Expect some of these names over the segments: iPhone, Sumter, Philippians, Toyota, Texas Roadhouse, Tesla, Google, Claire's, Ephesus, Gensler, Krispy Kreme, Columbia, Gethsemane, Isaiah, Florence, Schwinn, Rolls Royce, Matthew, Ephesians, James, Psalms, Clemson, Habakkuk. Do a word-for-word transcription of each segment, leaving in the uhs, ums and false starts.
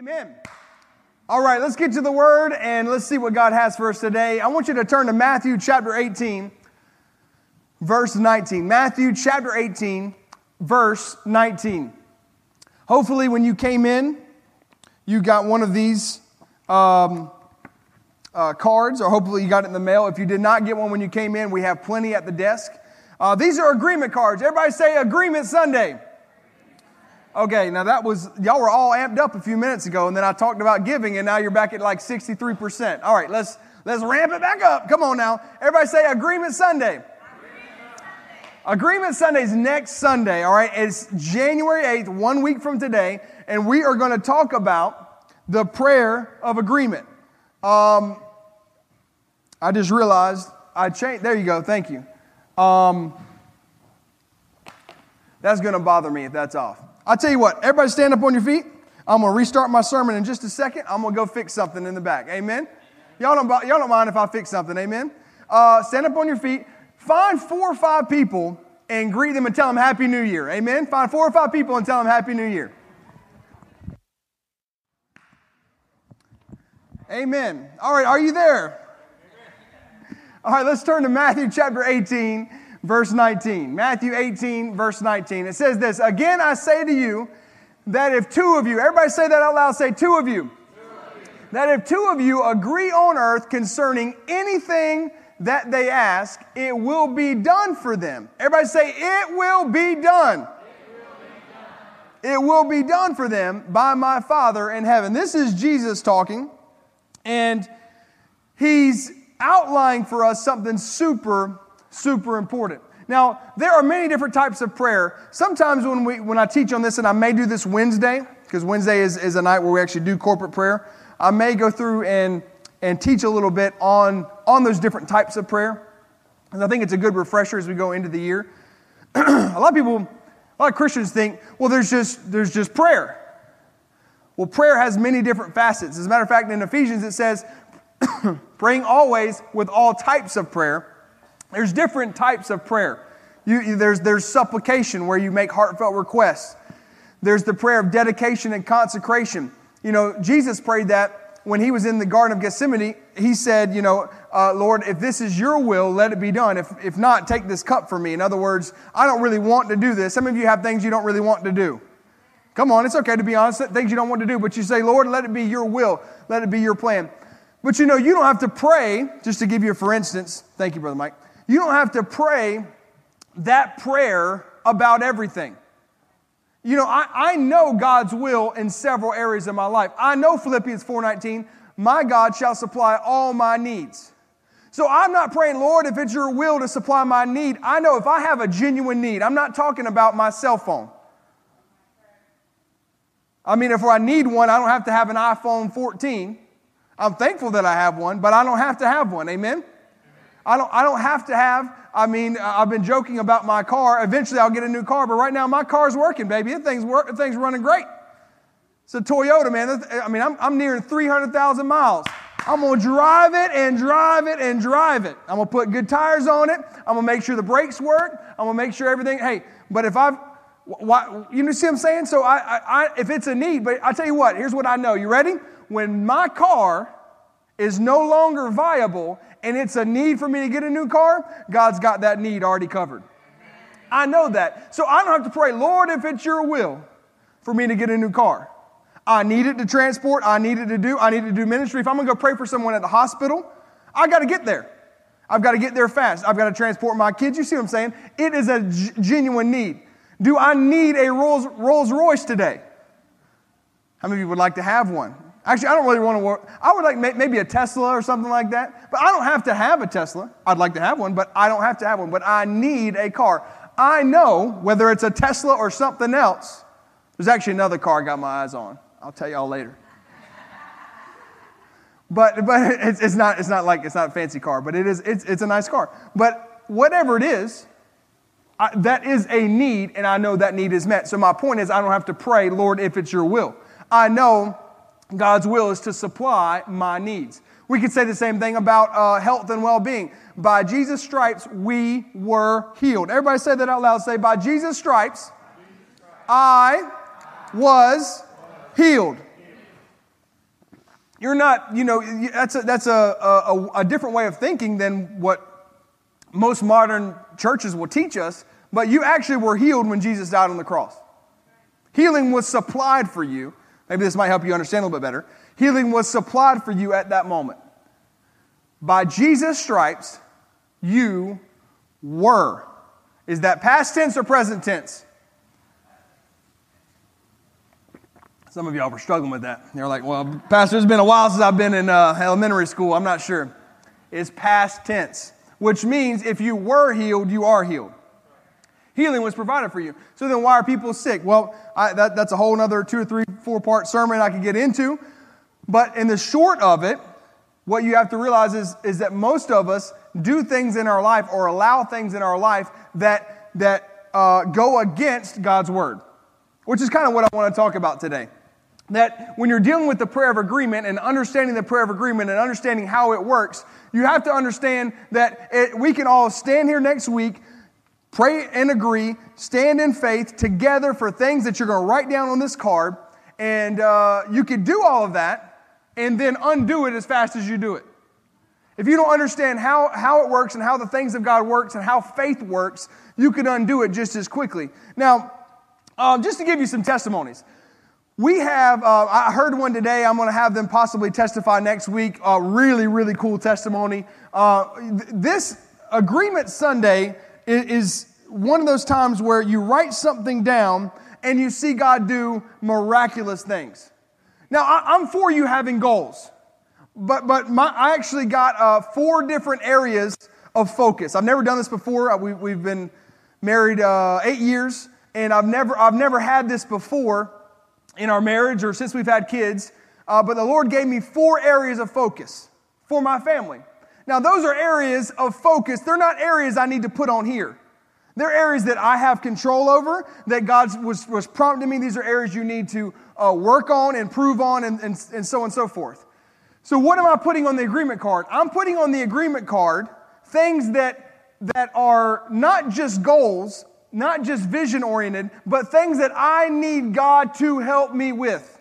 Amen. All right, let's get to the Word, and let's see what God has for us today. I want you to turn to Matthew chapter eighteen, verse nineteen. Matthew chapter eighteen, verse nineteen. Hopefully, when you came in, you got one of these um, uh, cards, or hopefully you got it in the mail. If you did not get one when you came in, we have plenty at the desk. Uh, these are agreement cards. Everybody say Agreement Sunday. Okay, now that was, y'all were all amped up a few minutes ago, and then I talked about giving, and now you're back at like sixty-three percent. All right, let's let's ramp it back up. Come on now. Everybody say Agreement Sunday. Agreement Sunday. Agreement Sunday is next Sunday, all right? It's January eighth, one week from today, and we are going to talk about the prayer of agreement. Um, I just realized I changed. There you go. Thank you. Um, that's going to bother me if that's off. I'll tell you what, everybody stand up on your feet. I'm going to restart my sermon in just a second. I'm going to go fix something in the back. Amen? Y'all don't, y'all don't mind if I fix something. Amen? Uh, stand up on your feet. Find four or five people and greet them and tell them Happy New Year. Amen? Find four or five people and tell them Happy New Year. Amen. All right, are you there? All right, let's turn to Matthew chapter eighteen. Verse nineteen, Matthew eighteen, verse nineteen. It says this, again, I say to you that if two of you, everybody say that out loud, say two of you. Two of you. That if two of you agree on earth concerning anything that they ask, it will be done for them. Everybody say, it will be done. It will be done, it will be done for them by my Father in heaven. This is Jesus talking, and he's outlining for us something super important. Super important. Now, there are many different types of prayer. Sometimes when we when I teach on this, and I may do this Wednesday, because Wednesday is, is a night where we actually do corporate prayer, I may go through and and teach a little bit on, on those different types of prayer. And I think it's a good refresher as we go into the year. A lot of people, a lot of Christians think, well, there's just there's just prayer. Well, prayer has many different facets. As a matter of fact, in Ephesians it says, praying always with all types of prayer. There's different types of prayer. You, you, there's, there's supplication where you make heartfelt requests. There's the prayer of dedication and consecration. You know, Jesus prayed that when he was in the Garden of Gethsemane. He said, you know, uh, Lord, if this is your will, let it be done. If, if not, take this cup from me. In other words, I don't really want to do this. Some of you have things you don't really want to do. Come on, it's okay to be honest. Things you don't want to do, but you say, Lord, let it be your will. Let it be your plan. But you know, you don't have to pray, just to give you a for instance. Thank you, Brother Mike. You don't have to pray that prayer about everything. You know, I, I know God's will in several areas of my life. I know Philippians four nineteen, my God shall supply all my needs. So I'm not praying, Lord, if it's your will to supply my need. I know if I have a genuine need, I'm not talking about my cell phone. I mean, if I need one, I don't have to have an iPhone fourteen. I'm thankful that I have one, but I don't have to have one. Amen? I don't, I don't have to have, I mean, I've been joking about my car. Eventually, I'll get a new car, but right now, my car's working, baby. It thing's, work, it thing's running great. It's a Toyota, man. I mean, I'm, I'm nearing three hundred thousand miles. I'm going to drive it and drive it and drive it. I'm going to put good tires on it. I'm going to make sure the brakes work. I'm going to make sure everything, hey, but if I've, why, you see what I'm saying? So I, I, I, if it's a need, but I tell you what, here's what I know. You ready? When my car is no longer viable, and it's a need for me to get a new car, God's got that need already covered. I know that. So I don't have to pray, Lord, if it's your will for me to get a new car. I need it to transport. I need it to do. I need to do ministry. If I'm going to go pray for someone at the hospital, I got to get there. I've got to get there fast. I've got to transport my kids. You see what I'm saying? It is a g- genuine need. Do I need a Rolls, Rolls Royce today? How many of you would like to have one? Actually, I don't really want to work. I would like maybe a Tesla or something like that. But I don't have to have a Tesla. I'd like to have one, but I don't have to have one. But I need a car. I know whether it's a Tesla or something else. There's actually another car I got my eyes on. I'll tell y'all later. But but it's, it's not it's not like it's not a fancy car, but it is it's it's a nice car. But whatever it is, I, that is a need, and I know that need is met. So my point is, I don't have to pray, Lord, if it's your will. I know God's will is to supply my needs. We could say the same thing about uh, health and well-being. By Jesus' stripes, we were healed. Everybody say that out loud. Say, by Jesus' stripes, I was healed. You're not, you know, that's a, that's a, a, a different way of thinking than what most modern churches will teach us, but you actually were healed when Jesus died on the cross. Healing was supplied for you. Maybe this might help you understand a little bit better. Healing was supplied for you at that moment. By Jesus' stripes, you were. Is that past tense or present tense? Some of y'all were struggling with that. They're like, well, Pastor, it's been a while since I've been in uh, elementary school. I'm not sure. It's past tense, which means if you were healed, you are healed. Healing was provided for you. So then why are people sick? Well, I, that, that's a whole other two or three, four-part sermon I could get into. But in the short of it, what you have to realize is, is that most of us do things in our life or allow things in our life that, that uh, go against God's word, which is kind of what I want to talk about today. That when you're dealing with the prayer of agreement and understanding the prayer of agreement and understanding how it works, you have to understand that it, we can all stand here next week, pray and agree, stand in faith together for things that you're going to write down on this card, and uh, you can do all of that and then undo it as fast as you do it. If you don't understand how, how it works and how the things of God works and how faith works, you can undo it just as quickly. Now, uh, just to give you some testimonies. We have, uh, I heard one today. I'm going to have them possibly testify next week. A uh, really, really cool testimony. Uh, th- this Agreement Sunday is, is one of those times where you write something down and you see God do miraculous things. Now, I- I'm for you having goals, but but my, I actually got uh, four different areas of focus. I've never done this before. We, we've been married uh, eight years, and I've never I've never had this before in our marriage or since we've had kids, uh, but the Lord gave me four areas of focus for my family. Now, those are areas of focus. They're not areas I need to put on here. They're areas that I have control over, that God was, was prompting me. These are areas you need to uh, work on, improve on, and, and, and so on and so forth. So what am I putting on the agreement card? I'm putting on the agreement card things that that are not just goals, not just vision-oriented, but things that I need God to help me with.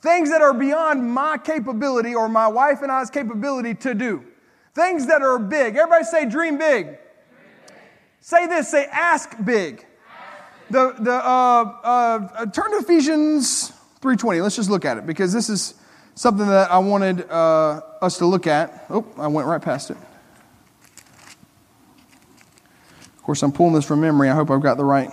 Things that are beyond my capability or my wife and I's capability to do. Things that are big. Everybody say dream big. Dream big. Say this, say ask big. Ask big. The, the, uh, uh, turn to Ephesians three twenty. Let's just look at it because this is something that I wanted uh, us to look at. Oh, I went right past it. Of course, I'm pulling this from memory. I hope I've got the right.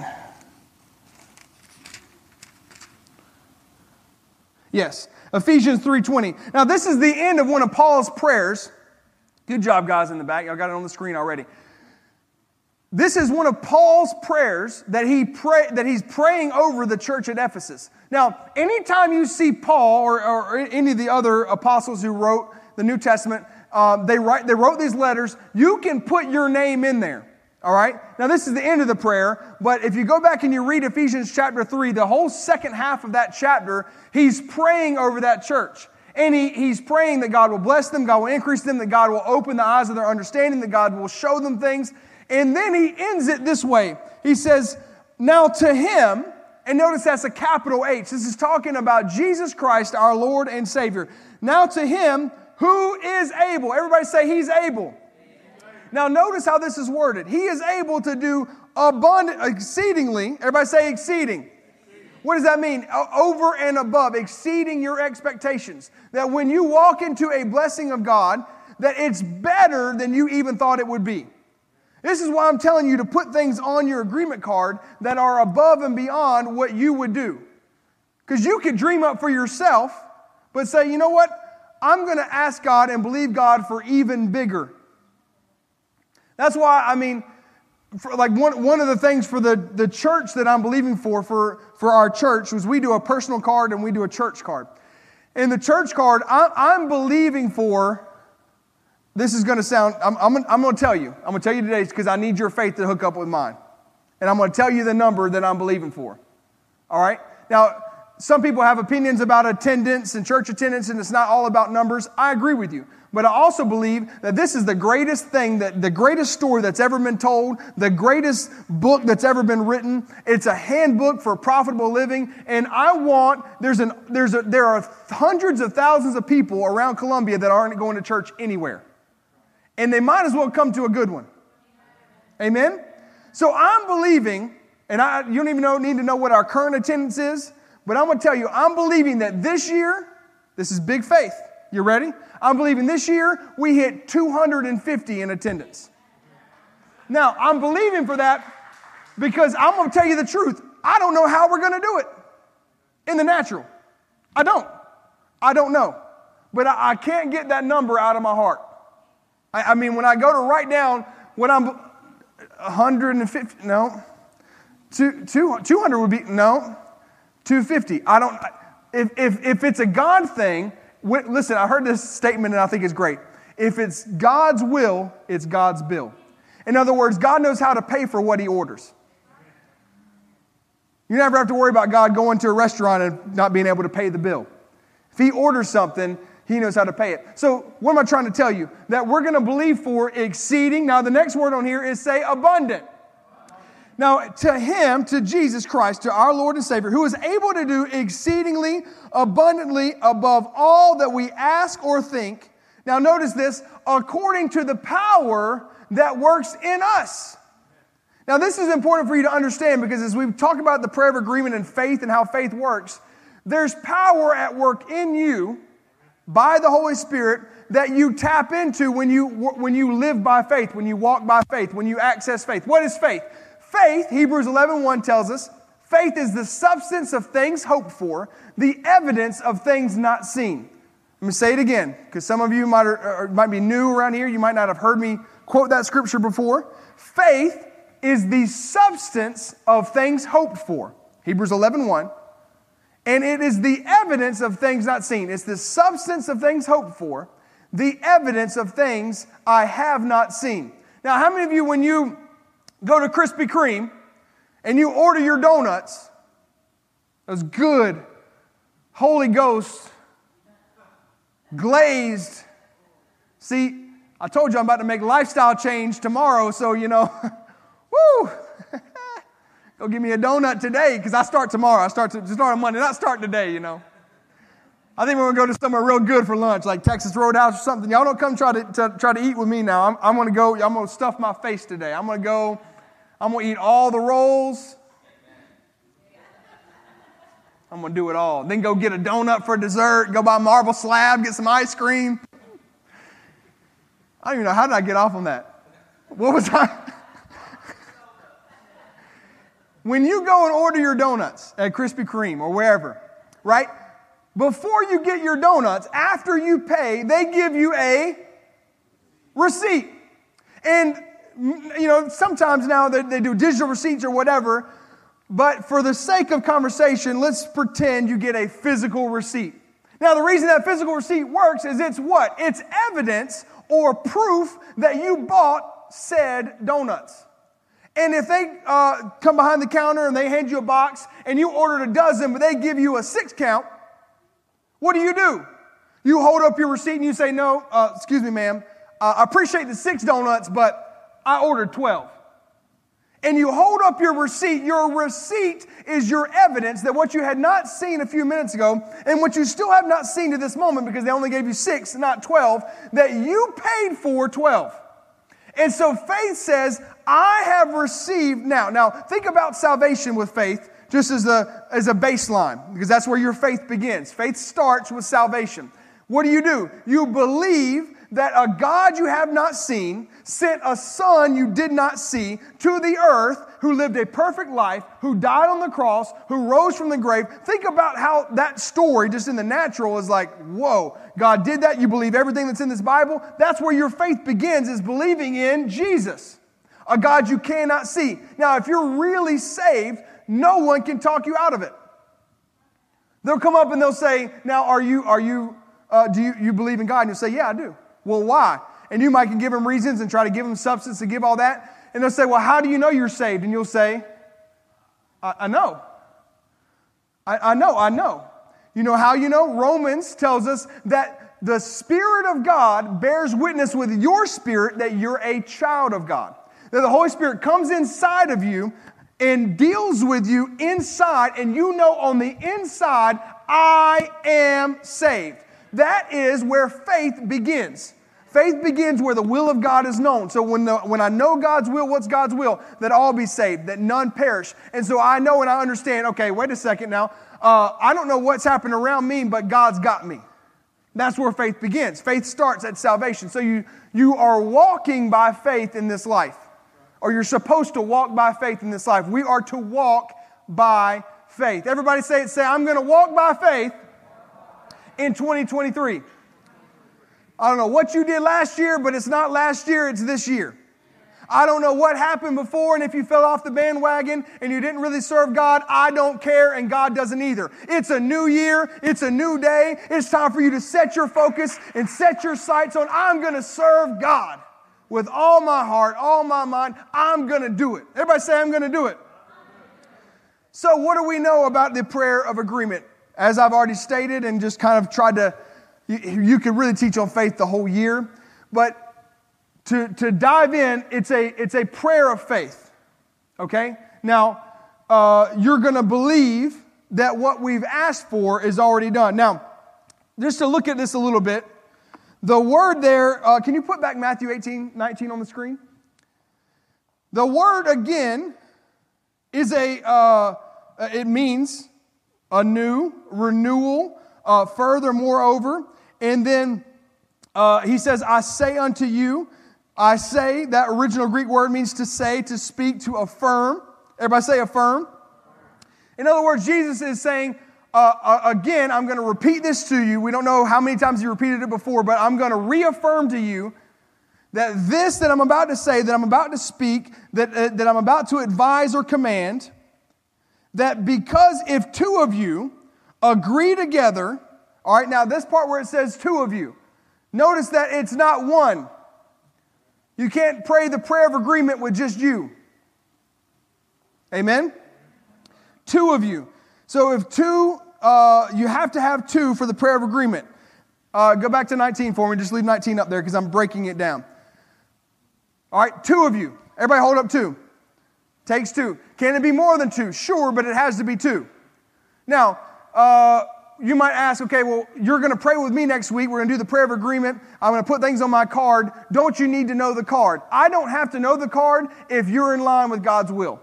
Yes, Ephesians three twenty. Now, this is the end of one of Paul's prayers. Good job, guys in the back. Y'all got it on the screen already. This is one of Paul's prayers that he pray, that he's praying over the church at Ephesus. Now, anytime you see Paul or, or any of the other apostles who wrote the New Testament, um, they write they wrote these letters. You can put your name in there. All right? Now, this is the end of the prayer, but if you go back and you read Ephesians chapter three, the whole second half of that chapter, he's praying over that church. And he, he's praying that God will bless them, God will increase them, that God will open the eyes of their understanding, that God will show them things. And then he ends it this way. He says, now to him, and notice that's a capital H. This is talking about Jesus Christ, our Lord and Savior. Now to him who is able. Everybody say he's able. Now, notice how this is worded. He is able to do abundant, exceedingly. Everybody say exceeding. Exceeding. What does that mean? Over and above, exceeding your expectations. That when you walk into a blessing of God, that it's better than you even thought it would be. This is why I'm telling you to put things on your agreement card that are above and beyond what you would do. Because you could dream up for yourself, but say, you know what? I'm going to ask God and believe God for even bigger. That's why, I mean, for like one, one of the things for the, the church that I'm believing for, for, for our church, was we do a personal card and we do a church card. And the church card, I, I'm believing for, this is going to sound, I'm, I'm, I'm going to tell you. I'm going to tell you today because I need your faith to hook up with mine. And I'm going to tell you the number that I'm believing for. All right? Now, some people have opinions about attendance and church attendance, and it's not all about numbers. I agree with you. But I also believe that this is the greatest thing, that the greatest story that's ever been told, the greatest book that's ever been written. It's a handbook for profitable living. And I want, there's an, there's a, there are hundreds of thousands of people around Columbia that aren't going to church anywhere. And they might as well come to a good one. Amen? So I'm believing, and I, you don't even know, need to know what our current attendance is, but I'm going to tell you, I'm believing that this year, this is big faith. You ready? I'm believing this year we hit two hundred fifty in attendance. Now, I'm believing for that because I'm going to tell you the truth. I don't know how we're going to do it in the natural. I don't. I don't know. But I, I can't get that number out of my heart. I, I mean, when I go to write down what I'm, one hundred fifty, no. Two, two, two hundred would be, no. two hundred fifty. I don't, if, if, if it's a God thing, listen, I heard this statement and I think it's great. If it's God's will, it's God's bill. In other words, God knows how to pay for what he orders. You never have to worry about God going to a restaurant and not being able to pay the bill. If he orders something, he knows how to pay it. So what am I trying to tell you? That we're going to believe for exceeding. Now the next word on here is say abundant. Now, to him, to Jesus Christ, to our Lord and Savior, who is able to do exceedingly abundantly above all that we ask or think. Now, notice this, according to the power that works in us. Now, this is important for you to understand because as we've talked about the prayer of agreement and faith and how faith works, there's power at work in you by the Holy Spirit that you tap into when you, when you live by faith, when you walk by faith, when you access faith. What is faith? Faith, Hebrews eleven one tells us, faith is the substance of things hoped for, the evidence of things not seen. Let me say it again, because some of you might, are, might be new around here. You might not have heard me quote that scripture before. Faith is the substance of things hoped for, Hebrews eleven one, and it is the evidence of things not seen. It's the substance of things hoped for, the evidence of things I have not seen. Now, how many of you, when you go to Krispy Kreme, and you order your donuts, those good, Holy Ghost, glazed. See, I told you I'm about to make lifestyle change tomorrow, so, you know, woo, go give me a donut today, because I start tomorrow. I start to start on Monday, not starting today, you know. I think we're going to go to somewhere real good for lunch, like Texas Roadhouse or something. Y'all don't come try to, to try to eat with me now. I'm, I'm going to go, I'm going to stuff my face today. I'm going to go. I'm going to eat all the rolls. I'm going to do it all. Then go get a donut for dessert, go buy a marble slab, get some ice cream. I don't even know. How did I get off on that? What was I? When you go and order your donuts at Krispy Kreme or wherever, right? Before you get your donuts, after you pay, they give you a receipt. And you know, sometimes now they, they do digital receipts or whatever, but for the sake of conversation, let's pretend you get a physical receipt. Now, the reason that physical receipt works is it's what? It's evidence or proof that you bought said donuts. And if they uh, come behind the counter and they hand you a box and you ordered a dozen, but they give you a six count, what do you do? You hold up your receipt and you say, no, uh, excuse me, ma'am, uh, I appreciate the six donuts, but I ordered twelve. And you hold up your receipt. Your receipt is your evidence that what you had not seen a few minutes ago and what you still have not seen to this moment because they only gave you six, not twelve, that you paid for twelve. And so faith says, I have received now. Now, think about salvation with faith just as a, as a baseline because that's where your faith begins. Faith starts with salvation. What do you do? You believe that a God you have not seen sent a son you did not see to the earth who lived a perfect life, who died on the cross, who rose from the grave. Think about how that story just in the natural is like, whoa, God did that. You believe everything that's in this Bible. That's where your faith begins, is believing in Jesus, a God you cannot see. Now, if you're really saved, no one can talk you out of it. They'll come up and they'll say, now, are you, are you, uh, do you, you believe in God? And you'll say, yeah, I do. Well, why? And you might can give them reasons and try to give them substance and give all that. And they'll say, well, how do you know you're saved? And you'll say, I, I know. I, I know, I know. You know how you know? Romans tells us that the Spirit of God bears witness with your spirit that you're a child of God. That the Holy Spirit comes inside of you and deals with you inside, and you know on the inside, I am saved. That is where faith begins. Faith begins where the will of God is known. So when the, when I know God's will, what's God's will? That all be saved, that none perish. And so I know and I understand, okay, wait a second now. Uh, I don't know what's happened around me, but God's got me. That's where faith begins. Faith starts at salvation. So you, you are walking by faith in this life, or you're supposed to walk by faith in this life. We are to walk by faith. Everybody say it. Say, I'm going to walk by faith in twenty twenty-three. I don't know what you did last year, but it's not last year, it's this year. I don't know what happened before, and if you fell off the bandwagon and you didn't really serve God, I don't care, and God doesn't either. It's a new year. It's a new day. It's time for you to set your focus and set your sights on, I'm going to serve God with all my heart, all my mind. I'm going to do it. Everybody say, I'm going to do it. So what do we know about the prayer of agreement? As I've already stated and just kind of tried to, you, you could really teach on faith the whole year, but To, to dive in, it's a, it's a prayer of faith, okay? Now, uh, you're going to believe that what we've asked for is already done. Now, just to look at this a little bit, the word there, uh, can you put back Matthew eighteen, nineteen on the screen? The word, again, is a, uh, it means a new, renewal, uh, further, moreover. And then uh, he says, I say unto you, I say, that original Greek word means to say, to speak, to affirm. Everybody say affirm. In other words, Jesus is saying, uh, uh, again, I'm going to repeat this to you. We don't know how many times he repeated it before, but I'm going to reaffirm to you that this that I'm about to say, that I'm about to speak, that, uh, that I'm about to advise or command, that because if two of you agree together, all right, now this part where it says two of you, notice that it's not one. You can't pray the prayer of agreement with just you. Amen? Two of you. So if two, uh, you have to have two for the prayer of agreement. Uh, go back to nineteen for me. Just leave nineteen up there because I'm breaking it down. All right, two of you. Everybody hold up two. Takes two. Can it be more than two? Sure, but it has to be two. Now, uh, you might ask, okay, well, you're going to pray with me next week. We're going to do the prayer of agreement. I'm going to put things on my card. Don't you need to know the card? I don't have to know the card if you're in line with God's will.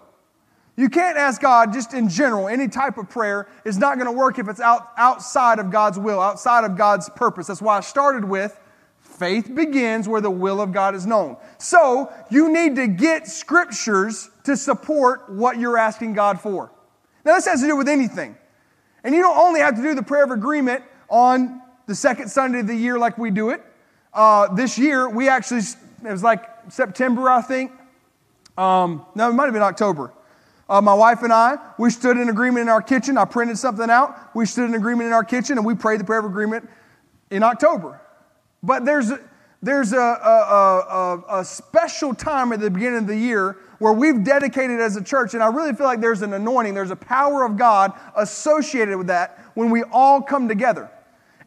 You can't ask God just in general. Any type of prayer is not going to work if it's out, outside of God's will, outside of God's purpose. That's why I started with faith begins where the will of God is known. So you need to get scriptures to support what you're asking God for. Now, this has to do with anything. And you don't only have to do the prayer of agreement on the second Sunday of the year like we do it. Uh, this year, we actually, it was like September, I think. Um, no, it might have been October. Uh, my wife and I, we stood in agreement in our kitchen. I printed something out. We stood in agreement in our kitchen, and we prayed the prayer of agreement in October. But there's, there's a, a, a, a special time at the beginning of the year where we've dedicated as a church, and I really feel like there's an anointing, there's a power of God associated with that when we all come together.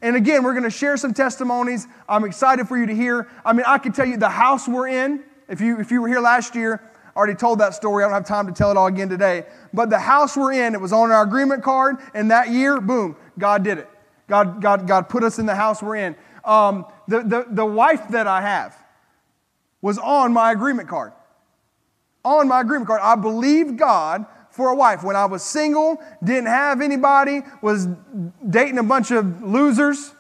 And again, we're going to share some testimonies. I'm excited for you to hear. I mean, I can tell you the house we're in. If you if you were here last year, I already told that story. I don't have time to tell it all again today. But the house we're in, it was on our agreement card, and that year, boom, God did it. God God God put us in the house we're in. Um, the the the wife that I have was on my agreement card. On my agreement card, I believed God for a wife. When I was single, didn't have anybody, was dating a bunch of losers.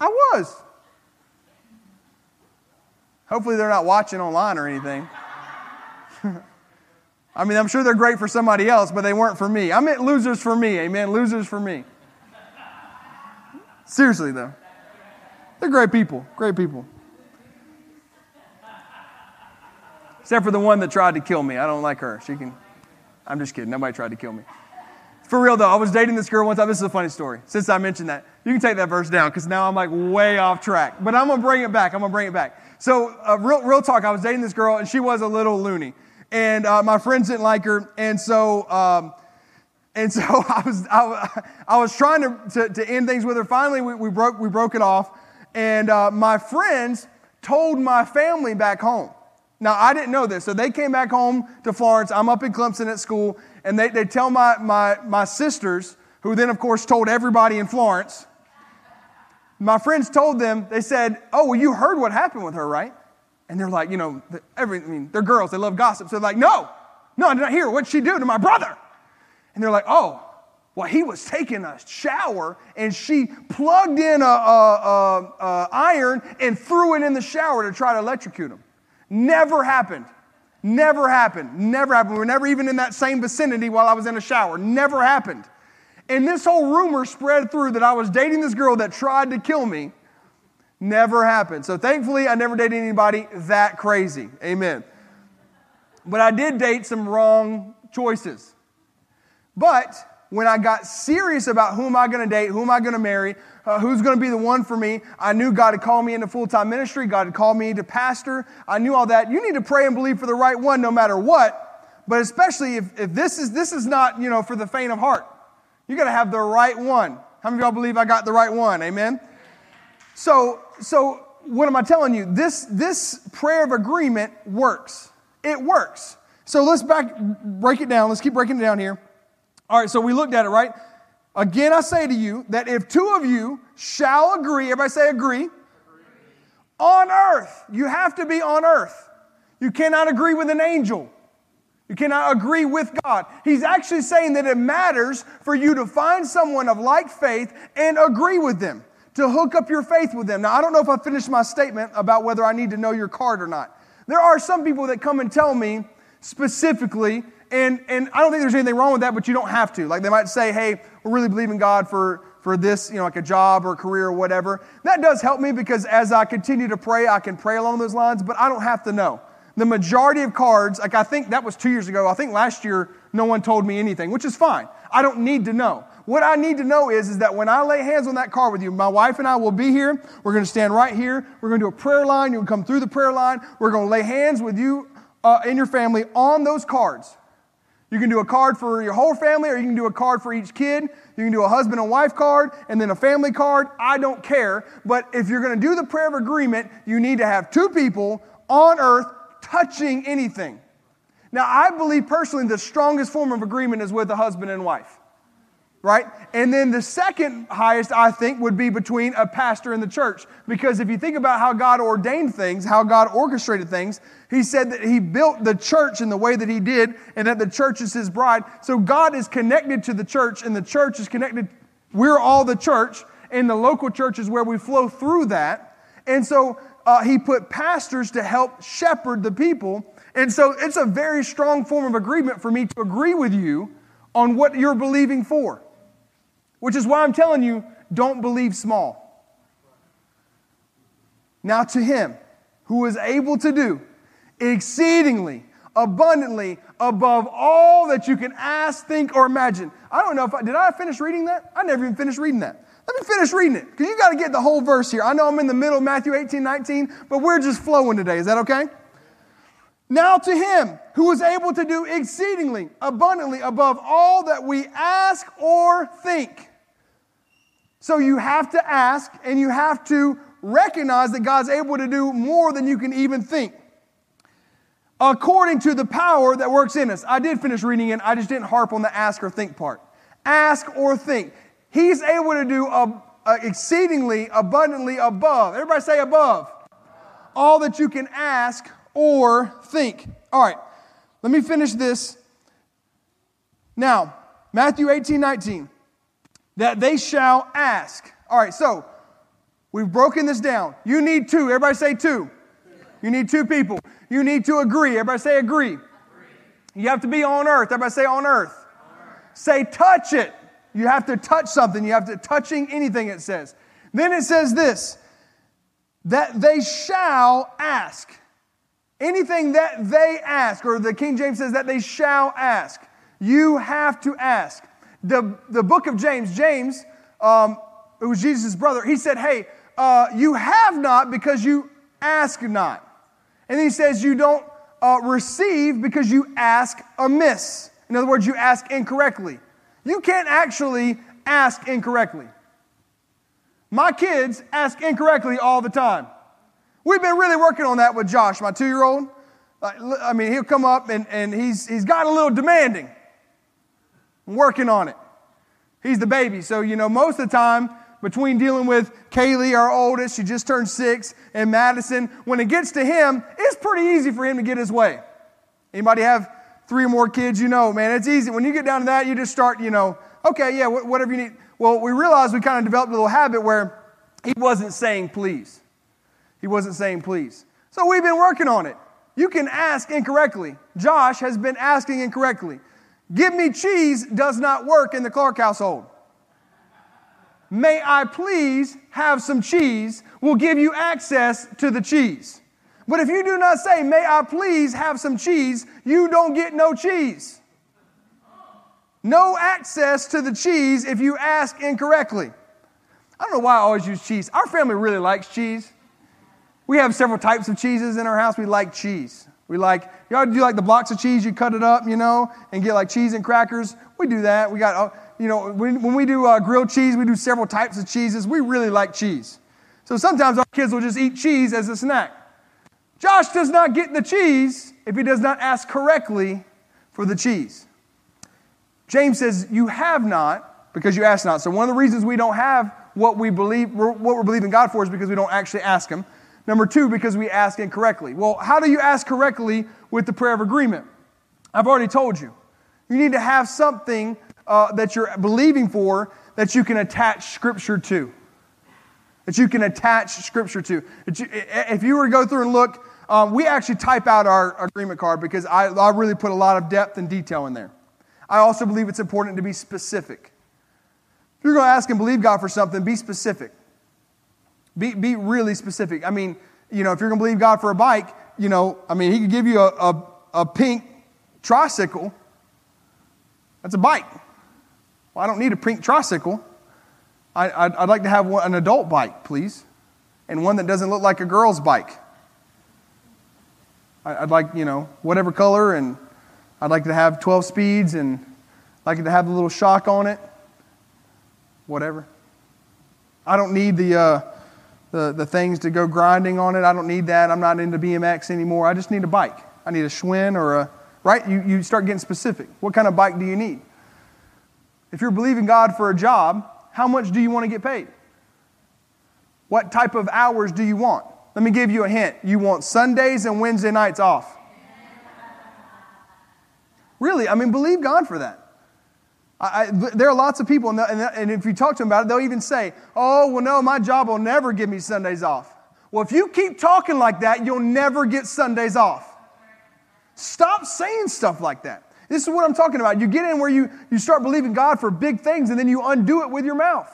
I was. Hopefully they're not watching online or anything. I mean, I'm sure they're great for somebody else, but they weren't for me. I meant losers for me, amen, losers for me. Seriously, though. They're great people, great people. Except for the one that tried to kill me. I don't like her. She can. I'm just kidding. Nobody tried to kill me. For real, though, I was dating this girl one time. This is a funny story. Since I mentioned that, you can take that verse down because now I'm like way off track. But I'm going to bring it back. I'm going to bring it back. So uh, real real talk, I was dating this girl, and she was a little loony. And uh, my friends didn't like her. And so um, And so I was I, I was trying to, to, to end things with her. Finally, we, we broke we broke it off, and uh, my friends told my family back home. Now, I didn't know this, so they came back home to Florence. I'm up in Clemson at school, and they, they tell my, my, my sisters, who then, of course, told everybody in Florence. My friends told them, they said, oh, well, you heard what happened with her, right? And they're like, you know, every, I mean, they're girls. They love gossip. So they're like, no, no, I did not hear. What'd she do to my brother? And they're like, oh, well, he was taking a shower, and she plugged in a, a, a, a iron and threw it in the shower to try to electrocute him. Never happened. Never happened. Never happened. We were never even in that same vicinity while I was in a shower. Never happened. And this whole rumor spread through that I was dating this girl that tried to kill me. Never happened. So thankfully, I never dated anybody that crazy. Amen. But I did date some wrong choices. But when I got serious about who am I going to date, who am I going to marry, uh, who's going to be the one for me, I knew God had called me into full-time ministry. God had called me to pastor. I knew all that. You need to pray and believe for the right one no matter what, but especially if, if this is this is not, you know, for the faint of heart. You got to have the right one. How many of y'all believe I got the right one? Amen? So, so what am I telling you? This, this prayer of agreement works. It works. So let's back break it down. Let's keep breaking it down here. All right, so we looked at it, right? Again, I say to you that if two of you shall agree, everybody say agree, agree. On earth. You have to be on earth. You cannot agree with an angel. You cannot agree with God. He's actually saying that it matters for you to find someone of like faith and agree with them, to hook up your faith with them. Now, I don't know if I finished my statement about whether I need to know your card or not. There are some people that come and tell me specifically, And and I don't think there's anything wrong with that, but you don't have to. Like, they might say, hey, we really believe in God for, for this, you know, like a job or a career or whatever. That does help me because as I continue to pray, I can pray along those lines, but I don't have to know. The majority of cards, like I think that was two years ago. I think last year no one told me anything, which is fine. I don't need to know. What I need to know is, is that when I lay hands on that card with you, my wife and I will be here. We're going to stand right here. We're going to do a prayer line. You'll come through the prayer line. We're going to lay hands with you uh, and your family on those cards. You can do a card for your whole family, or you can do a card for each kid. You can do a husband and wife card, and then a family card. I don't care. But if you're going to do the prayer of agreement, you need to have two people on earth touching anything. Now, I believe personally the strongest form of agreement is with a husband and wife, right? And then the second highest, I think, would be between a pastor and the church. Because if you think about how God ordained things, how God orchestrated things, He said that He built the church in the way that He did, and that the church is His bride. So God is connected to the church, and the church is connected. We're all the church, and the local church is where we flow through that. And so uh, He put pastors to help shepherd the people. And so it's a very strong form of agreement for me to agree with you on what you're believing for, which is why I'm telling you, don't believe small. Now to Him who is able to do exceedingly, abundantly, above all that you can ask, think, or imagine. I don't know if I, did I finish reading that? I never even finished reading that. Let me finish reading it, because you got to get the whole verse here. I know I'm in the middle of Matthew eighteen, nineteen, but we're just flowing today. Is that okay? Now to Him who is able to do exceedingly, abundantly, above all that we ask or think. So you have to ask, and you have to recognize that God's able to do more than you can even think, according to the power that works in us. I did finish reading it. I just didn't harp on the ask or think part. Ask or think. He's able to do a, a exceedingly, abundantly above. Everybody say above. All that you can ask or think. All right. Let me finish this. Now, Matthew eighteen, nineteen. That they shall ask. All right. So, we've broken this down. You need two. Everybody say two. You need two people. You need to agree. Everybody say agree. Agree. You have to be on earth. Everybody say on earth. On earth. Say touch it. You have to touch something. You have to touching anything, it says. Then it says this, that they shall ask. Anything that they ask, or the King James says that they shall ask. You have to ask. The, the book of James, James, um, who was Jesus' brother, he said, hey, uh, you have not because you ask not. And then he says you don't uh, receive because you ask amiss. In other words, you ask incorrectly. You can't actually ask incorrectly. My kids ask incorrectly all the time. We've been really working on that with Josh, my two-year-old. I mean, he'll come up, and, and he's he's got a little demanding. I'm working on it. He's the baby, so, you know, most of the time, between dealing with Kaylee, our oldest, she just turned six, and Madison, when it gets to him, it's pretty easy for him to get his way. Anybody have three or more kids? You know, man, it's easy. When you get down to that, you just start, you know, okay, yeah, wh- whatever you need. Well, we realized we kind of developed a little habit where he wasn't saying please. He wasn't saying please. So we've been working on it. You can ask incorrectly. Josh has been asking incorrectly. Give me cheese does not work in the Clark household. May I please have some cheese? We'll give you access to the cheese. But if you do not say, may I please have some cheese, you don't get no cheese. No access to the cheese if you ask incorrectly. I don't know why I always use cheese. Our family really likes cheese. We have several types of cheeses in our house. We like cheese. We like, y'all do like the blocks of cheese, you cut it up, you know, and get like cheese and crackers. We do that. We got, you know, when, when we do uh, grilled cheese, we do several types of cheeses. We really like cheese. So sometimes our kids will just eat cheese as a snack. Josh does not get the cheese if he does not ask correctly for the cheese. James says, you have not because you ask not. So one of the reasons we don't have what we believe, what we're believing God for is because we don't actually ask him. Number two, because we ask incorrectly. Well, how do you ask correctly with the prayer of agreement? I've already told you. You need to have something uh, that you're believing for that you can attach Scripture to. That you can attach Scripture to. You, if you were to go through and look, um, we actually type out our agreement card because I, I really put a lot of depth and detail in there. I also believe it's important to be specific. If you're going to ask and believe God for something, be specific. Be be really specific. I mean, you know, if you're going to believe God for a bike, you know, I mean, he could give you a, a, a pink tricycle. That's a bike. Well, I don't need a pink tricycle. I, I'd, I'd like to have one, an adult bike, please, and one that doesn't look like a girl's bike. I, I'd like, you know, whatever color, and I'd like to have twelve speeds, and I'd like to have the little shock on it, whatever. I don't need the... Uh, The, the things to go grinding on it. I don't need that. I'm not into B M X anymore. I just need a bike. I need a Schwinn or a, right? You, you start getting specific. What kind of bike do you need? If you're believing God for a job, how much do you want to get paid? What type of hours do you want? Let me give you a hint. You want Sundays and Wednesday nights off. Really, I mean, believe God for that. I, there are lots of people, and, the, and if you talk to them about it, they'll even say, oh, well, no, my job will never give me Sundays off. Well, if you keep talking like that, you'll never get Sundays off. Stop saying stuff like that. This is what I'm talking about. You get in where you, you start believing God for big things, and then you undo it with your mouth.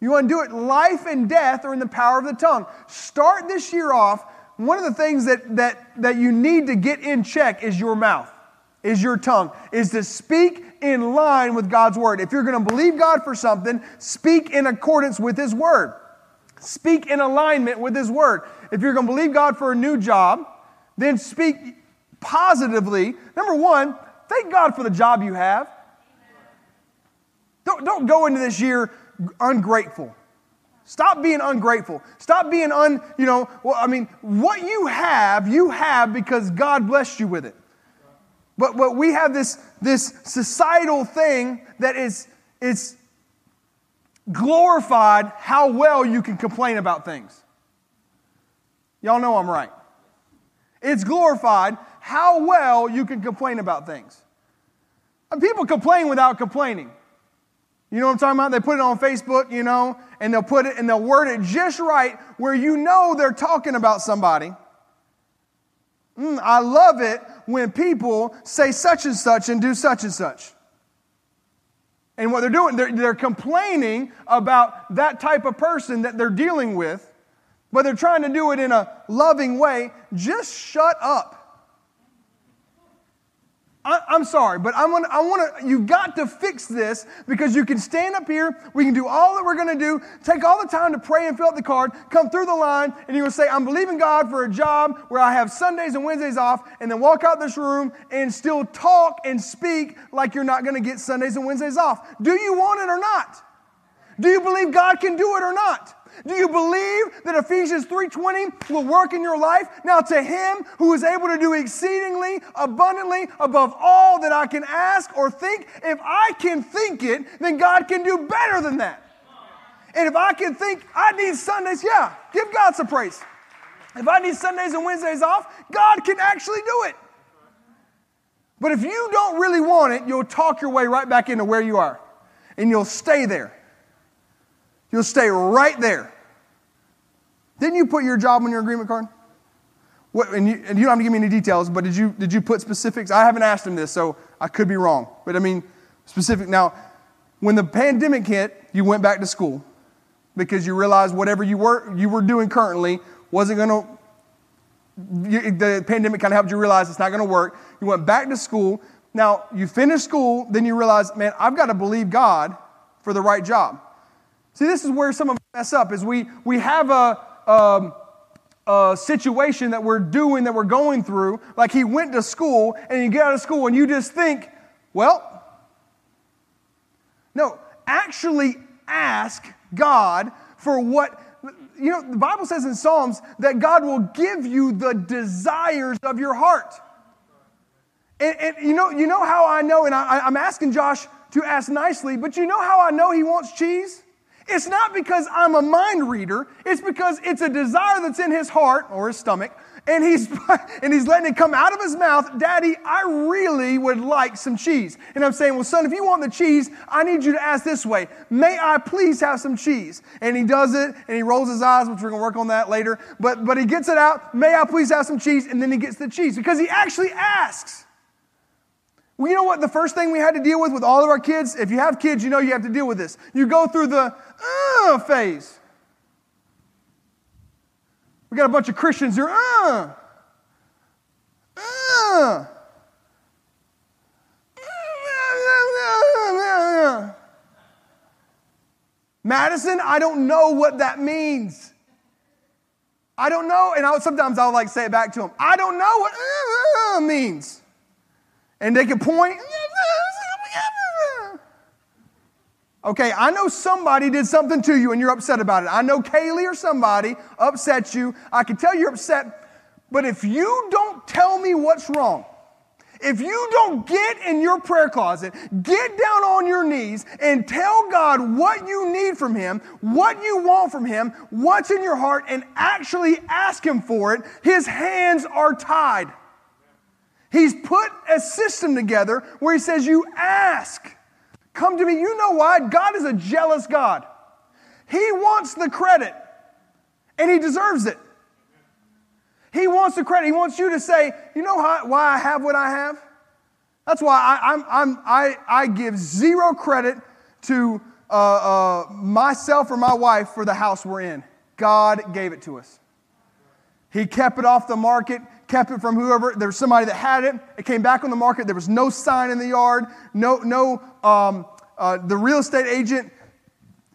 You undo it. Life and death are in the power of the tongue. Start this year off. One of the things that that, that you need to get in check is your mouth, is your tongue, is to speak in line with God's word. If you're going to believe God for something, speak in accordance with his word. Speak in alignment with his word. If you're going to believe God for a new job, then speak positively. Number one, thank God for the job you have. Don't, don't go into this year ungrateful. Stop being ungrateful. Stop being un, you know, well, I mean, what you have, you have because God blessed you with it. But, but we have this, this societal thing that is, is glorified how well you can complain about things. Y'all know I'm right. It's glorified how well you can complain about things. And people complain without complaining. You know what I'm talking about? They put it on Facebook, you know, and they'll put it and they'll word it just right where you know they're talking about somebody. Mm, I love it when people say such and such and do such and such. And what they're doing, they're, they're complaining about that type of person that they're dealing with, but they're trying to do it in a loving way. Just shut up. I, I'm sorry, but I'm gonna, I want to, you've got to fix this, because you can stand up here, we can do all that we're going to do, take all the time to pray and fill out the card, come through the line, and you're going to say, I'm believing God for a job where I have Sundays and Wednesdays off, and then walk out this room and still talk and speak like you're not going to get Sundays and Wednesdays off. Do you want it or not? Do you believe God can do it or not? Do you believe that Ephesians three twenty will work in your life? Now to him who is able to do exceedingly, abundantly, above all that I can ask or think, if I can think it, then God can do better than that. And if I can think, I need Sundays, yeah, give God some praise. If I need Sundays and Wednesdays off, God can actually do it. But if you don't really want it, you'll talk your way right back into where you are. And you'll stay there. You'll stay right there. Didn't you put your job on your agreement card? What, and, you, and you don't have to give me any details, but did you did you put specifics? I haven't asked him this, so I could be wrong. But I mean, specific. Now, when the pandemic hit, you went back to school because you realized whatever you were you were doing currently wasn't going to. The pandemic kind of helped you realize it's not going to work. You went back to school. Now you finished school, then you realized, man, I've got to believe God for the right job. See, this is where some of us mess up, is we, we have a, a, a situation that we're doing, that we're going through, like he went to school, and you get out of school, and you just think, well, no, actually ask God for what, you know, the Bible says in Psalms that God will give you the desires of your heart. And, and you know, you know how I know, and I, I'm asking Josh to ask nicely, but you know how I know he wants cheese? It's not because I'm a mind reader. It's because it's a desire that's in his heart or his stomach, and he's and he's letting it come out of his mouth. Daddy, I really would like some cheese. And I'm saying, well, son, if you want the cheese, I need you to ask this way. May I please have some cheese? And he does it, and he rolls his eyes, which we're going to work on that later. But, but he gets it out. May I please have some cheese? And then he gets the cheese because he actually asks. Well, you know what the first thing we had to deal with with all of our kids? If you have kids, you know you have to deal with this. You go through the uh, phase. We got a bunch of Christians who are, uh, uh, Madison, I don't know what that means. I don't know, and I would, sometimes I'll like say it back to him. I don't know what uh, uh, means. And they can point. Okay, I know somebody did something to you and you're upset about it. I know Kaylee or somebody upset you. I can tell you're upset. But if you don't tell me what's wrong, if you don't get in your prayer closet, get down on your knees and tell God what you need from him, what you want from him, what's in your heart, and actually ask him for it, his hands are tied. He's put a system together where he says, you ask, come to me. You know why? God is a jealous God. He wants the credit, and he deserves it. He wants the credit. He wants you to say, you know how, why I have what I have? That's why I, I'm, I'm, I, I give zero credit to uh, uh, myself or my wife for the house we're in. God gave it to us. He kept it off the market, kept it from whoever. There was somebody that had it. It came back on the market. There was no sign in the yard. No, no. Um, uh, the real estate agent,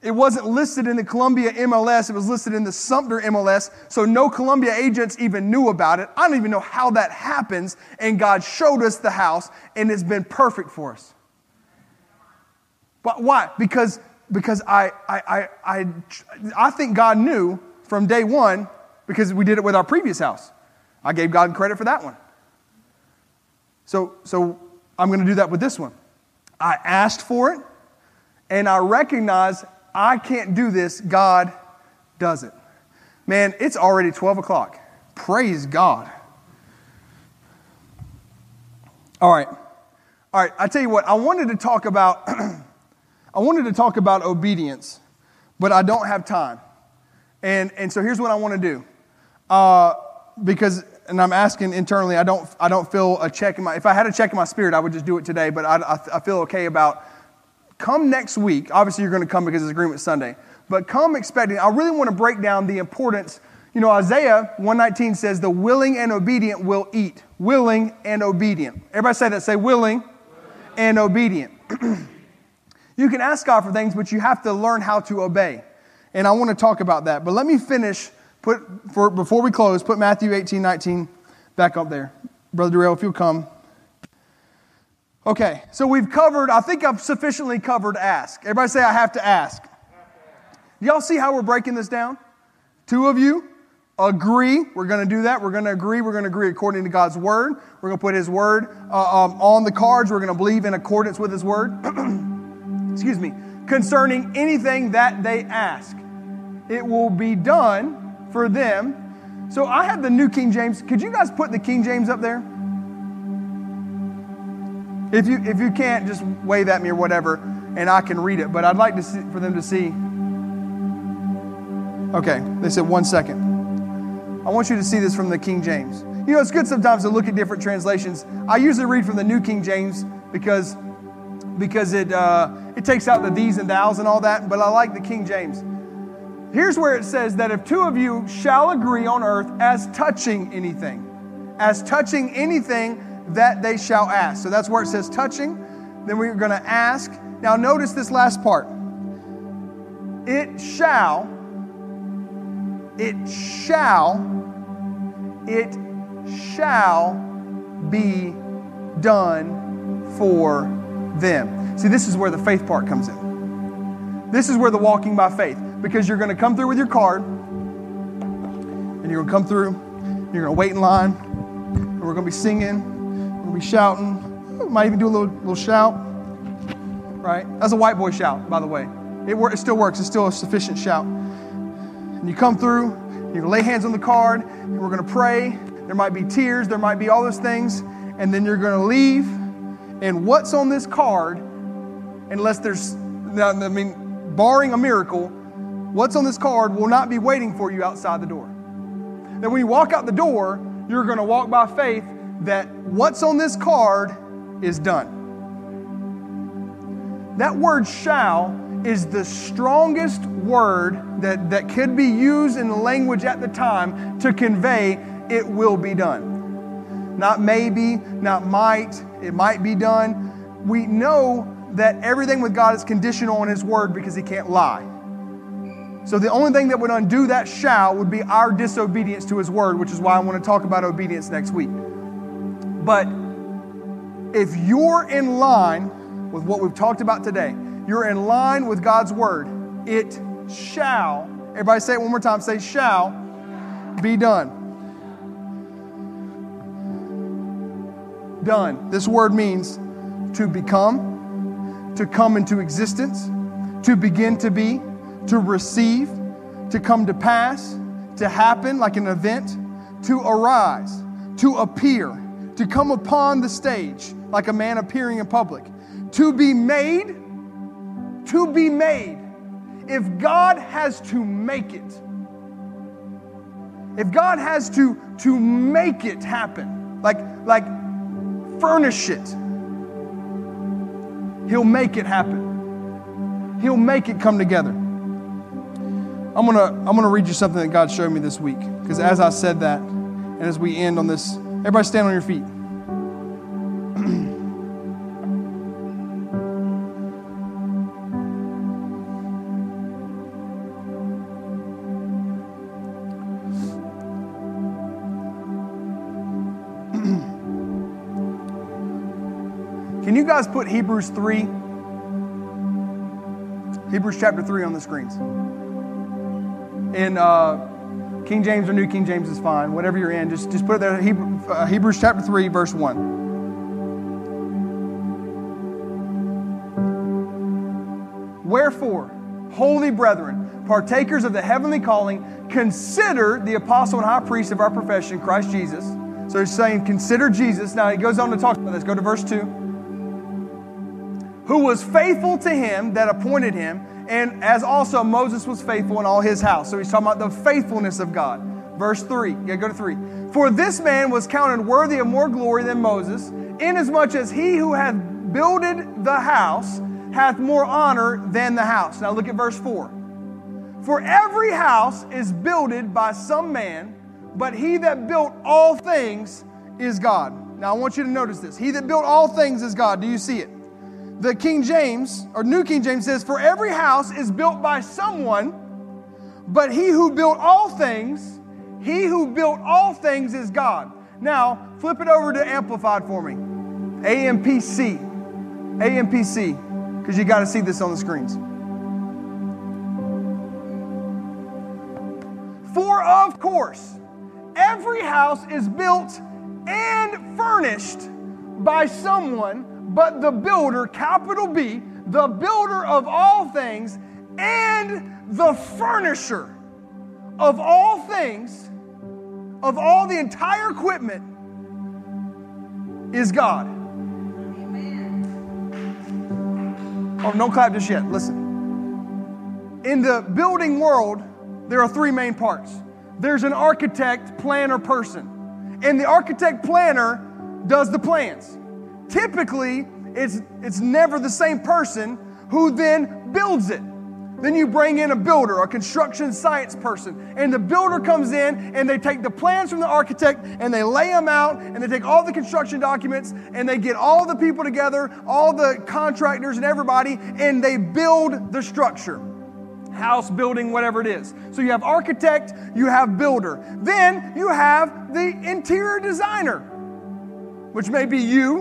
it wasn't listed in the Columbia M L S. It was listed in the Sumter M L S. So no Columbia agents even knew about it. I don't even know how that happens. And God showed us the house, and it's been perfect for us. But why? Because because I I I I, I think God knew from day one, because we did it with our previous house. I gave God credit for that one. So, so I'm going to do that with this one. I asked for it, and I recognize I can't do this. God does it. Man, it's already twelve o'clock. Praise God. All right. All right, I tell you what, I wanted to talk about I wanted to talk about obedience, but I don't have time. And and so here's what I want to do. Uh Because, and I'm asking internally, I don't I don't feel a check in my, if I had a check in my spirit, I would just do it today, but I, I, I feel okay about, come next week, obviously you're going to come because it's Agreement Sunday, but come expecting, I really want to break down the importance. You know, Isaiah one nineteen says, the willing and obedient will eat. Willing and obedient. Everybody say that. Say willing, willing. And obedient. You can ask God for things, but you have to learn how to obey. And I want to talk about that. But let me finish. Put for before we close, put Matthew eighteen nineteen back up there. Brother Darrell, if you'll come. Okay, so we've covered, I think I've sufficiently covered ask. Everybody say, I have to ask. Do y'all see how we're breaking this down? Two of you agree. We're going to do that. We're going to agree. We're going to agree according to God's word. We're going to put his word uh, um, on the cards. We're going to believe in accordance with his word. Excuse me. Concerning anything that they ask, it will be done for them. So I have the New King James. Could you guys put the King James up there? If you if you can't, just wave at me or whatever, and I can read it. But I'd like to see, for them to see. Okay, they said one second. I want you to see this from the King James. You know, it's good sometimes to look at different translations. I usually read from the New King James because because it uh, it takes out the these and thous and all that. But I like the King James. Here's where it says that if two of you shall agree on earth as touching anything, as touching anything that they shall ask. So that's where it says touching. Then we're going to ask. Now notice this last part. It shall, it shall, it shall be done for them. See, this is where the faith part comes in. This is where the walking by faith, because you're going to come through with your card and you're going to come through, you're going to wait in line, and we're going to be singing. We'll be shouting. We might even do a little little shout, right? That's a white boy shout, by the way. It, wor- it still works. It's still a sufficient shout. And you come through, you lay hands on the card, and we're going to pray. There might be tears. There might be all those things. And then you're going to leave. And what's on this card, unless there's, I mean, barring a miracle, what's on this card will not be waiting for you outside the door. Then when you walk out the door, you're going to walk by faith that what's on this card is done. That word shall is the strongest word that, that could be used in the language at the time to convey it will be done. Not maybe, not might, it might be done. We know that everything with God is conditional on his word because he can't lie. So the only thing that would undo that shall would be our disobedience to his word, which is why I want to talk about obedience next week. But if you're in line with what we've talked about today, you're in line with God's word, it shall, everybody say it one more time, say shall be done. Done. This word means to become, to come into existence, to begin to be, to receive, to come to pass, to happen like an event, to arise, to appear, to come upon the stage like a man appearing in public, to be made, to be made. If God has to make it, if God has to, to make it happen, like, like furnish it, he'll make it happen. He'll make it come together. I'm going to I'm going to read you something that God showed me this week, because as I said that, and as we end on this, everybody stand on your feet. Can you guys put Hebrews three, Hebrews chapter three on the screens? In uh King James or New King James is fine. Whatever you're in, just, just put it there. Hebrew, uh, Hebrews chapter three, verse one. Wherefore, holy brethren, partakers of the heavenly calling, consider the apostle and high priest of our profession, Christ Jesus. So he's saying, consider Jesus. Now he goes on to talk about this. Go to verse two. Who was faithful to him that appointed him, and as also Moses was faithful in all his house. So he's talking about the faithfulness of God. Verse three. Yeah, go to three. For this man was counted worthy of more glory than Moses, inasmuch as he who hath builded the house hath more honor than the house. Now look at verse four. For every house is builded by some man, but he that built all things is God. Now I want you to notice this. He that built all things is God. Do you see it? The King James, or New King James says, for every house is built by someone, but he who built all things, he who built all things is God. Now, flip it over to Amplified for me. A M P C. A M P C, because you got to see this on the screens. For of course, every house is built and furnished by someone, but the builder, capital B, the builder of all things and the furnisher of all things, of all the entire equipment, is God. Amen. Oh, don't clap just yet. Listen. In the building world, there are three main parts. There's an architect, planner, person. And the architect planner does the plans. Typically, it's it's never the same person who then builds it. Then you bring in a builder, a construction science person, and the builder comes in and they take the plans from the architect and they lay them out and they take all the construction documents and they get all the people together, all the contractors and everybody, and they build the structure. House, building, whatever it is. So you have architect, you have builder. Then you have the interior designer, which may be you.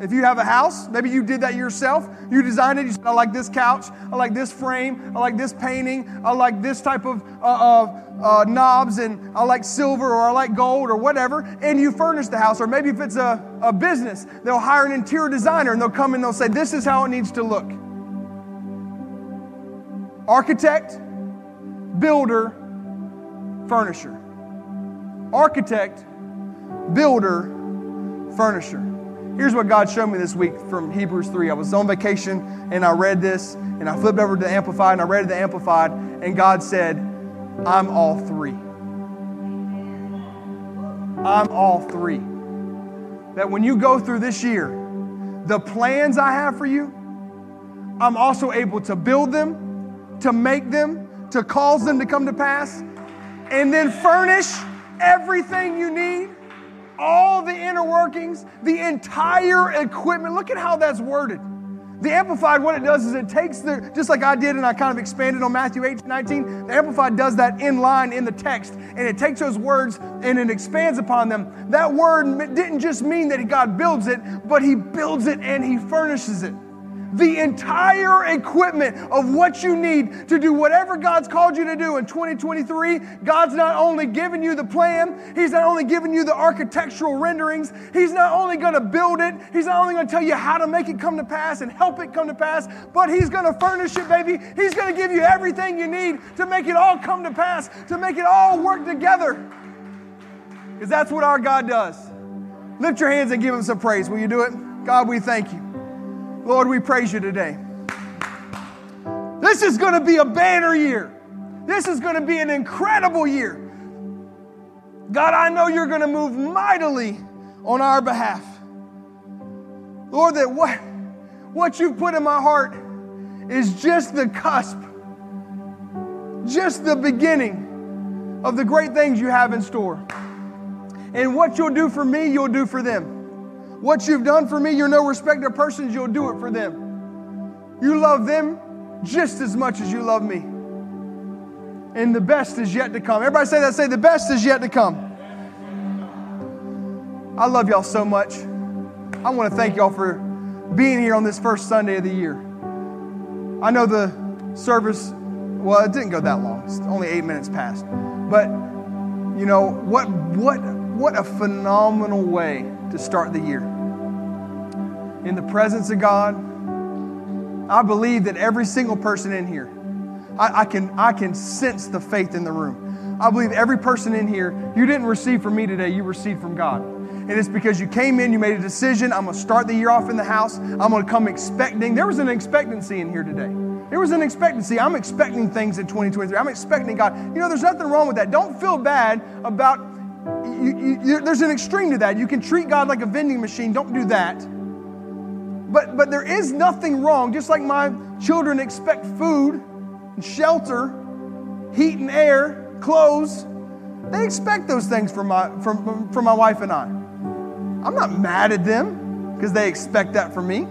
If you have a house, maybe you did that yourself. You designed it. You said, I like this couch. I like this frame. I like this painting. I like this type of uh, uh, uh, knobs, and I like silver, or I like gold, or whatever. And you furnish the house. Or maybe if it's a, a business, they'll hire an interior designer, and they'll come and they'll say, this is how it needs to look. Architect, builder, furnisher. Architect, builder, furnisher. Here's what God showed me this week from Hebrews three. I was on vacation and I read this and I flipped over to the Amplified and I read the Amplified and God said, I'm all three. I'm all three. That when you go through this year, the plans I have for you, I'm also able to build them, to make them, to cause them to come to pass, and then furnish everything you need. All the inner workings, the entire equipment. Look at how that's worded. The Amplified, what it does is it takes the, just like I did and I kind of expanded on Matthew eight to nineteen, the Amplified does that in line in the text, and it takes those words and it expands upon them. That word didn't just mean that God builds it, but he builds it and he furnishes it. The entire equipment of what you need to do whatever God's called you to do in twenty twenty-three. God's not only giving you the plan, he's not only giving you the architectural renderings, he's not only going to build it, he's not only going to tell you how to make it come to pass and help it come to pass, but he's going to furnish it, baby. He's going to give you everything you need to make it all come to pass, to make it all work together. Because that's what our God does. Lift your hands and give him some praise. Will you do it? God, we thank you. Lord, we praise you today. This is going to be a banner year. This is going to be an incredible year. God, I know you're going to move mightily on our behalf. Lord, that what, what you've put in my heart is just the cusp, just the beginning of the great things you have in store. And what you'll do for me, you'll do for them. What you've done for me, you're no respecter of persons, you'll do it for them. You love them just as much as you love me. And the best is yet to come. Everybody say that, say the best is yet to come. I love y'all so much. I want to thank y'all for being here on this first Sunday of the year. I know the service, well, it didn't go that long. It's only eight minutes past. But, you know, what, what, what a phenomenal way to start the year. In the presence of God, I believe that every single person in here, I, I can I can sense the faith in the room. I believe every person in here, you didn't receive from me today, you received from God. And it's because you came in, you made a decision, I'm going to start the year off in the house, I'm going to come expecting. There was an expectancy in here today. There was an expectancy. I'm expecting things in twenty twenty-three. I'm expecting God. You know, there's nothing wrong with that. Don't feel bad about You, you, you, there's an extreme to that. You can treat God like a vending machine. Don't do that. But, but there is nothing wrong. Just like my children expect food and shelter, heat and air, clothes. They expect those things from my, from, from my wife and I. I'm not mad at them because they expect that from me.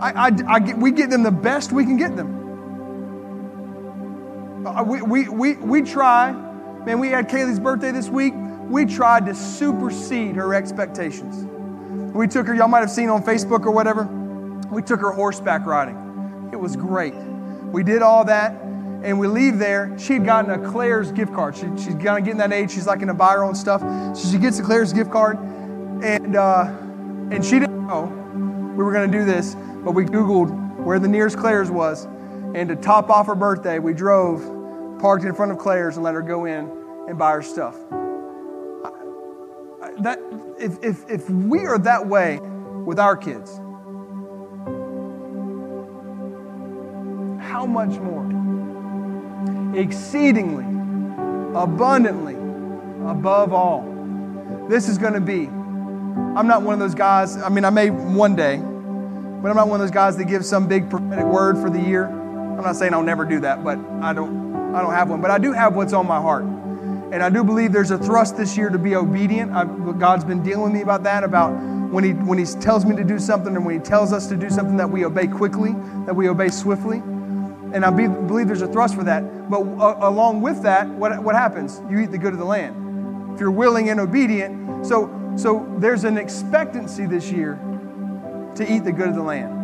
I, I, I get, we get them the best we can get them. Uh, we, we, we, we try. Man, we had Kaylee's birthday this week. We tried to supersede her expectations. We took her, y'all might have seen on Facebook or whatever, we took her horseback riding. It was great. We did all that, and we leave there. She had gotten a Claire's gift card. She, she's kind of getting that age. She's like going to buy her own stuff. So she gets a Claire's gift card, and, uh, and she didn't know we were going to do this, but we Googled where the nearest Claire's was, and to top off her birthday, we drove, parked in front of Claire's, and let her go in and buy her stuff. That if, if if we are that way with our kids, how much more? Exceedingly, abundantly, above all. This is going to be, I'm not one of those guys, I mean, I may one day, but I'm not one of those guys that gives some big prophetic word for the year. I'm not saying I'll never do that, but I don't, I don't have one. But I do have what's on my heart. And I do believe there's a thrust this year to be obedient. I've, God's been dealing with me about that, about when he, when he tells me to do something and when he tells us to do something, that we obey quickly, that we obey swiftly. And I be, believe there's a thrust for that. But uh, along with that, what, what happens? You eat the good of the land. If you're willing and obedient. So, so there's an expectancy this year to eat the good of the land.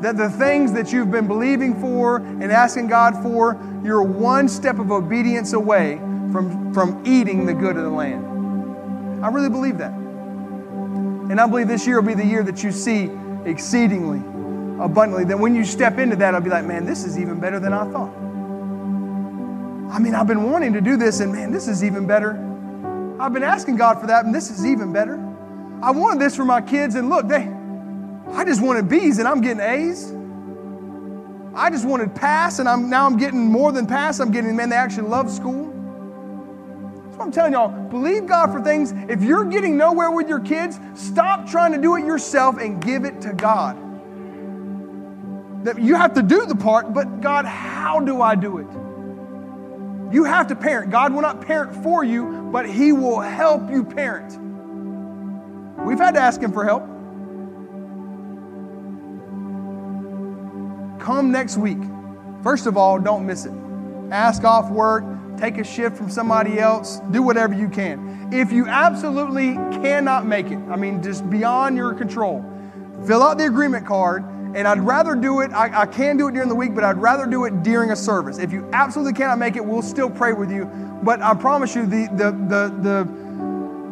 That the things that you've been believing for and asking God for, you're one step of obedience away from, from eating the good of the land. I really believe that. And I believe this year will be the year that you see exceedingly, abundantly. Then when you step into that, I'll be like, man, this is even better than I thought. I mean, I've been wanting to do this, and man, this is even better. I've been asking God for that, and this is even better. I wanted this for my kids, and look, they, I just wanted B's, and I'm getting A's. I just wanted pass, and I'm now I'm getting more than pass. I'm getting, man, they actually love school. That's what I'm telling y'all. Believe God for things. If you're getting nowhere with your kids, stop trying to do it yourself and give it to God. That you have to do the part, but God, how do I do it? You have to parent. God will not parent for you, but He will help you parent. We've had to ask Him for help. Come next week. First of all, don't miss it. Ask off work, take a shift from somebody else, do whatever you can. If you absolutely cannot make it, I mean, just beyond your control, fill out the agreement card, and I'd rather do it, I, I can do it during the week, but I'd rather do it during a service. If you absolutely cannot make it, we'll still pray with you, but I promise you the the the the,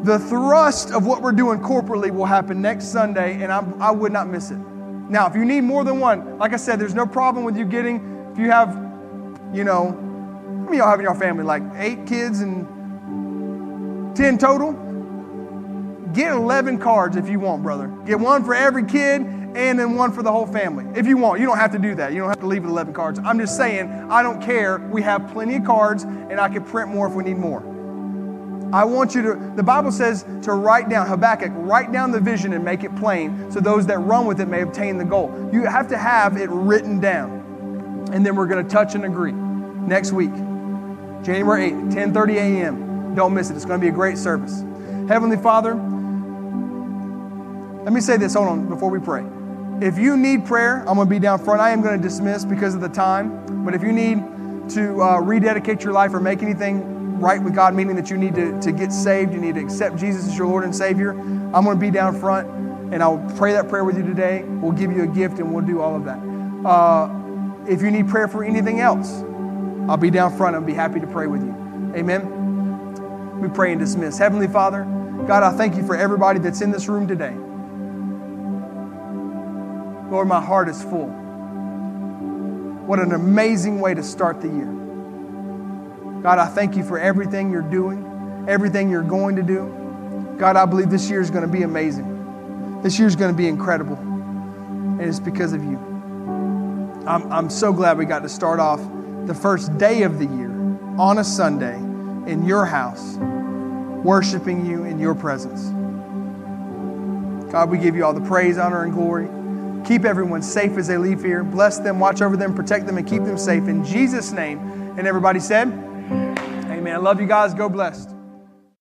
the thrust of what we're doing corporately will happen next Sunday, and I, I would not miss it. Now, if you need more than one, like I said, there's no problem with you getting, if you have, you know, how many y'all have in your family, like eight kids and ten total? Get eleven cards if you want, brother. Get one for every kid and then one for the whole family. If you want, you don't have to do that. You don't have to leave with eleven cards. I'm just saying, I don't care. We have plenty of cards, and I can print more if we need more. I want you to, the Bible says to write down, Habakkuk, write down the vision and make it plain so those that run with it may obtain the goal. You have to have it written down. And then we're going to touch and agree next week, January eighth, ten thirty a.m. Don't miss it. It's going to be a great service. Heavenly Father, let me say this. Hold on before we pray. If you need prayer, I'm going to be down front. I am going to dismiss because of the time. But if you need to uh, rededicate your life or make anything right with God, meaning that you need to, to get saved, you need to accept Jesus as your Lord and Savior, I'm going to be down front, and I'll pray that prayer with you today. We'll give you a gift, and we'll do all of that. Uh, if you need prayer for anything else, I'll be down front. I'll be happy to pray with you. Amen? We pray and dismiss. Heavenly Father, God, I thank you for everybody that's in this room today. Lord, my heart is full. What an amazing way to start the year. God, I thank you for everything you're doing, everything you're going to do. God, I believe this year is going to be amazing. This year is going to be incredible. And it's because of you. I'm, I'm so glad we got to start off the first day of the year on a Sunday in your house, worshiping you in your presence. God, we give you all the praise, honor, and glory. Keep everyone safe as they leave here. Bless them, watch over them, protect them, and keep them safe. In Jesus' name. And everybody said, amen. I love you guys. Go blessed.